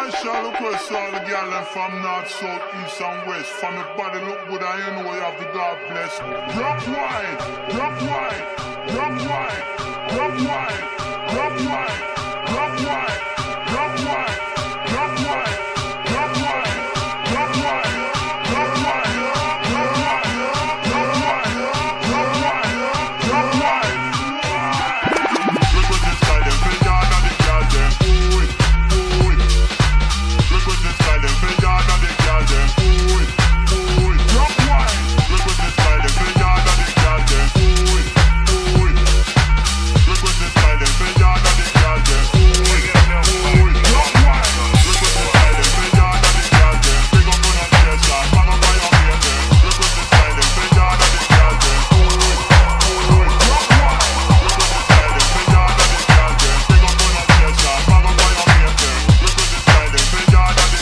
And shall request all the gal and from north, south, east and west. From your body look good and you know you have the God bless. Drop wide, drop wide, drop wide, drop wide, drop wide, drop wide, drop wide, drop wide, drop wide, drop wide, drop wide, drop wide, drop wide, drop wide, drop wide. Look at this guy, them big down on the gal them. Look at this guy, them big down on the gal them. Drop wide. Look at this guy, them big down on the gal them. Look at this guy, them big down on the gal them. Drop wide. Look at this guy, them big down on the gal them. Big up on your chest, like man up by your ear them. Look at this guy, them big down on the gal them. Drop wide. Look at this guy, them big down on the gal them. Big up on your chest, like man up by your ear them. Look at this guy, them big down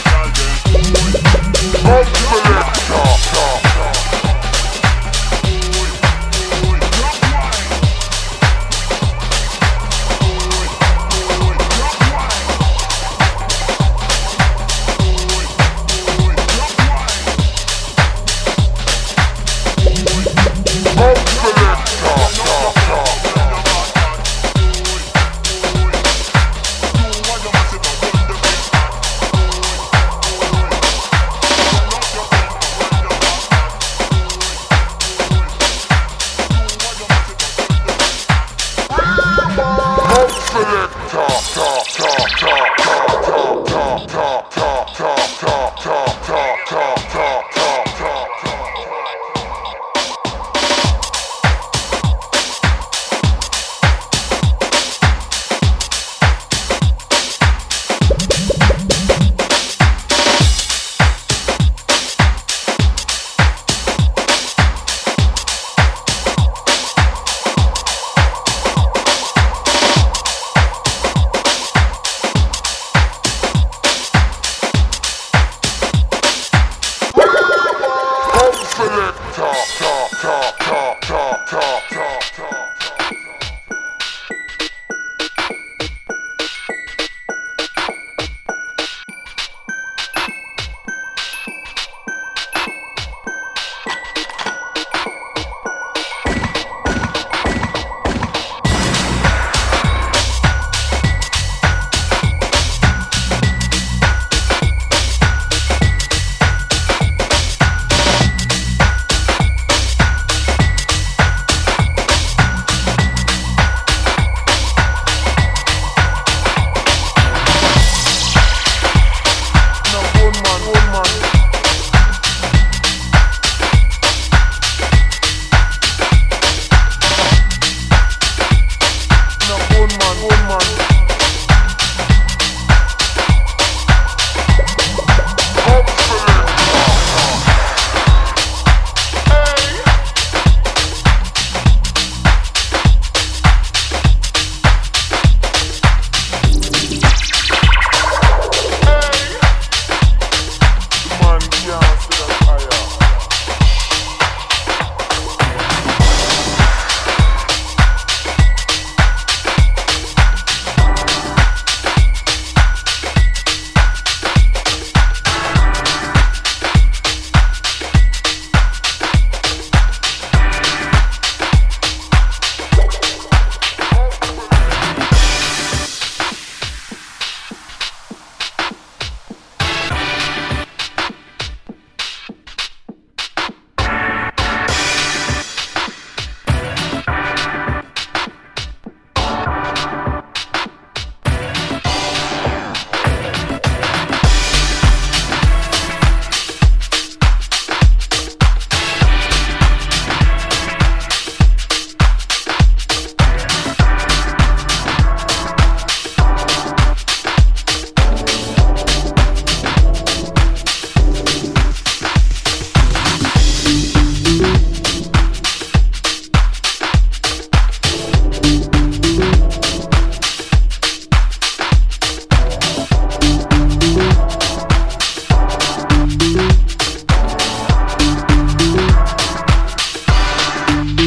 on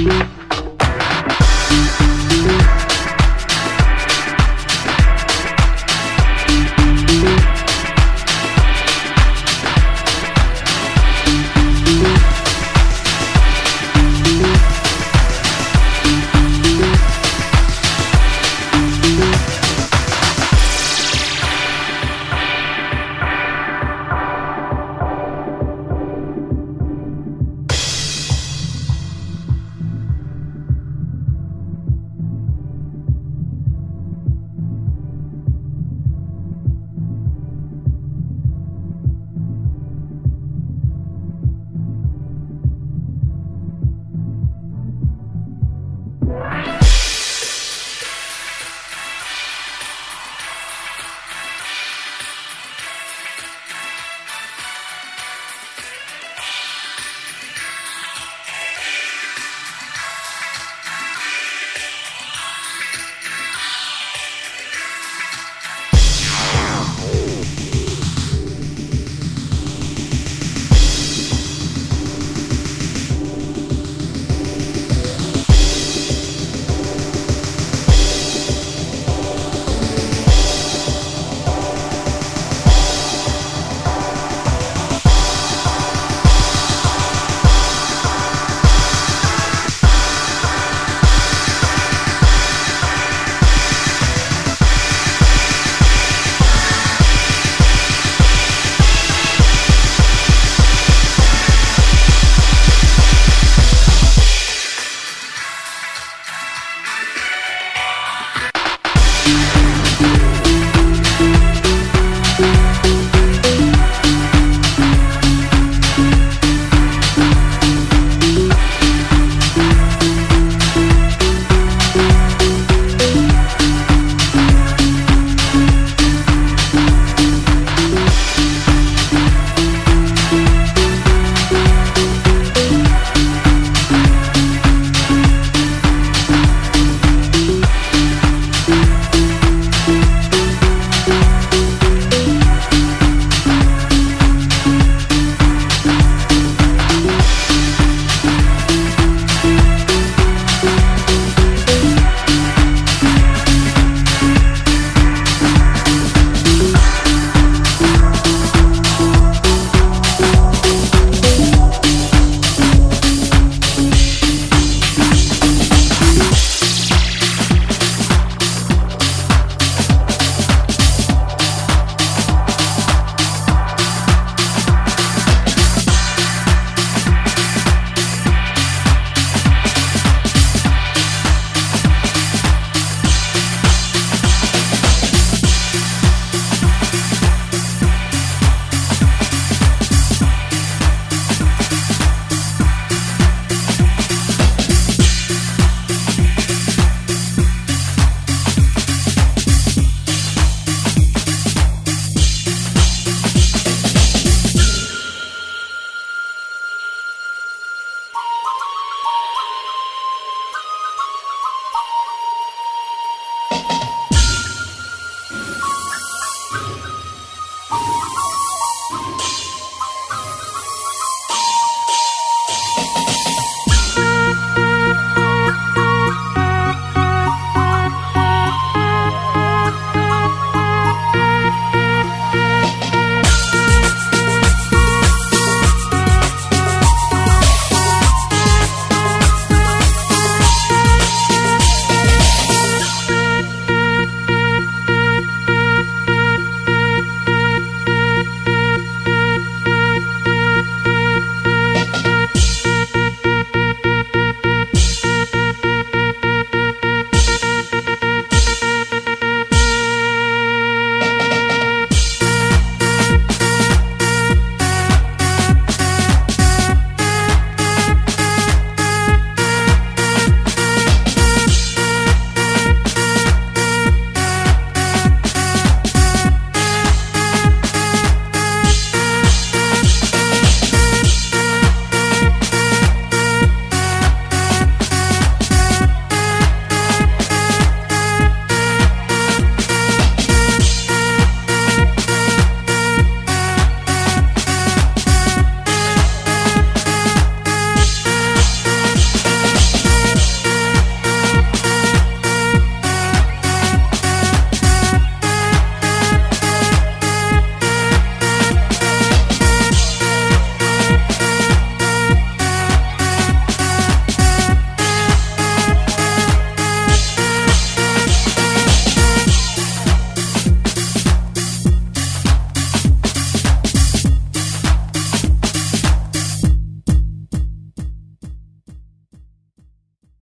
the gal them.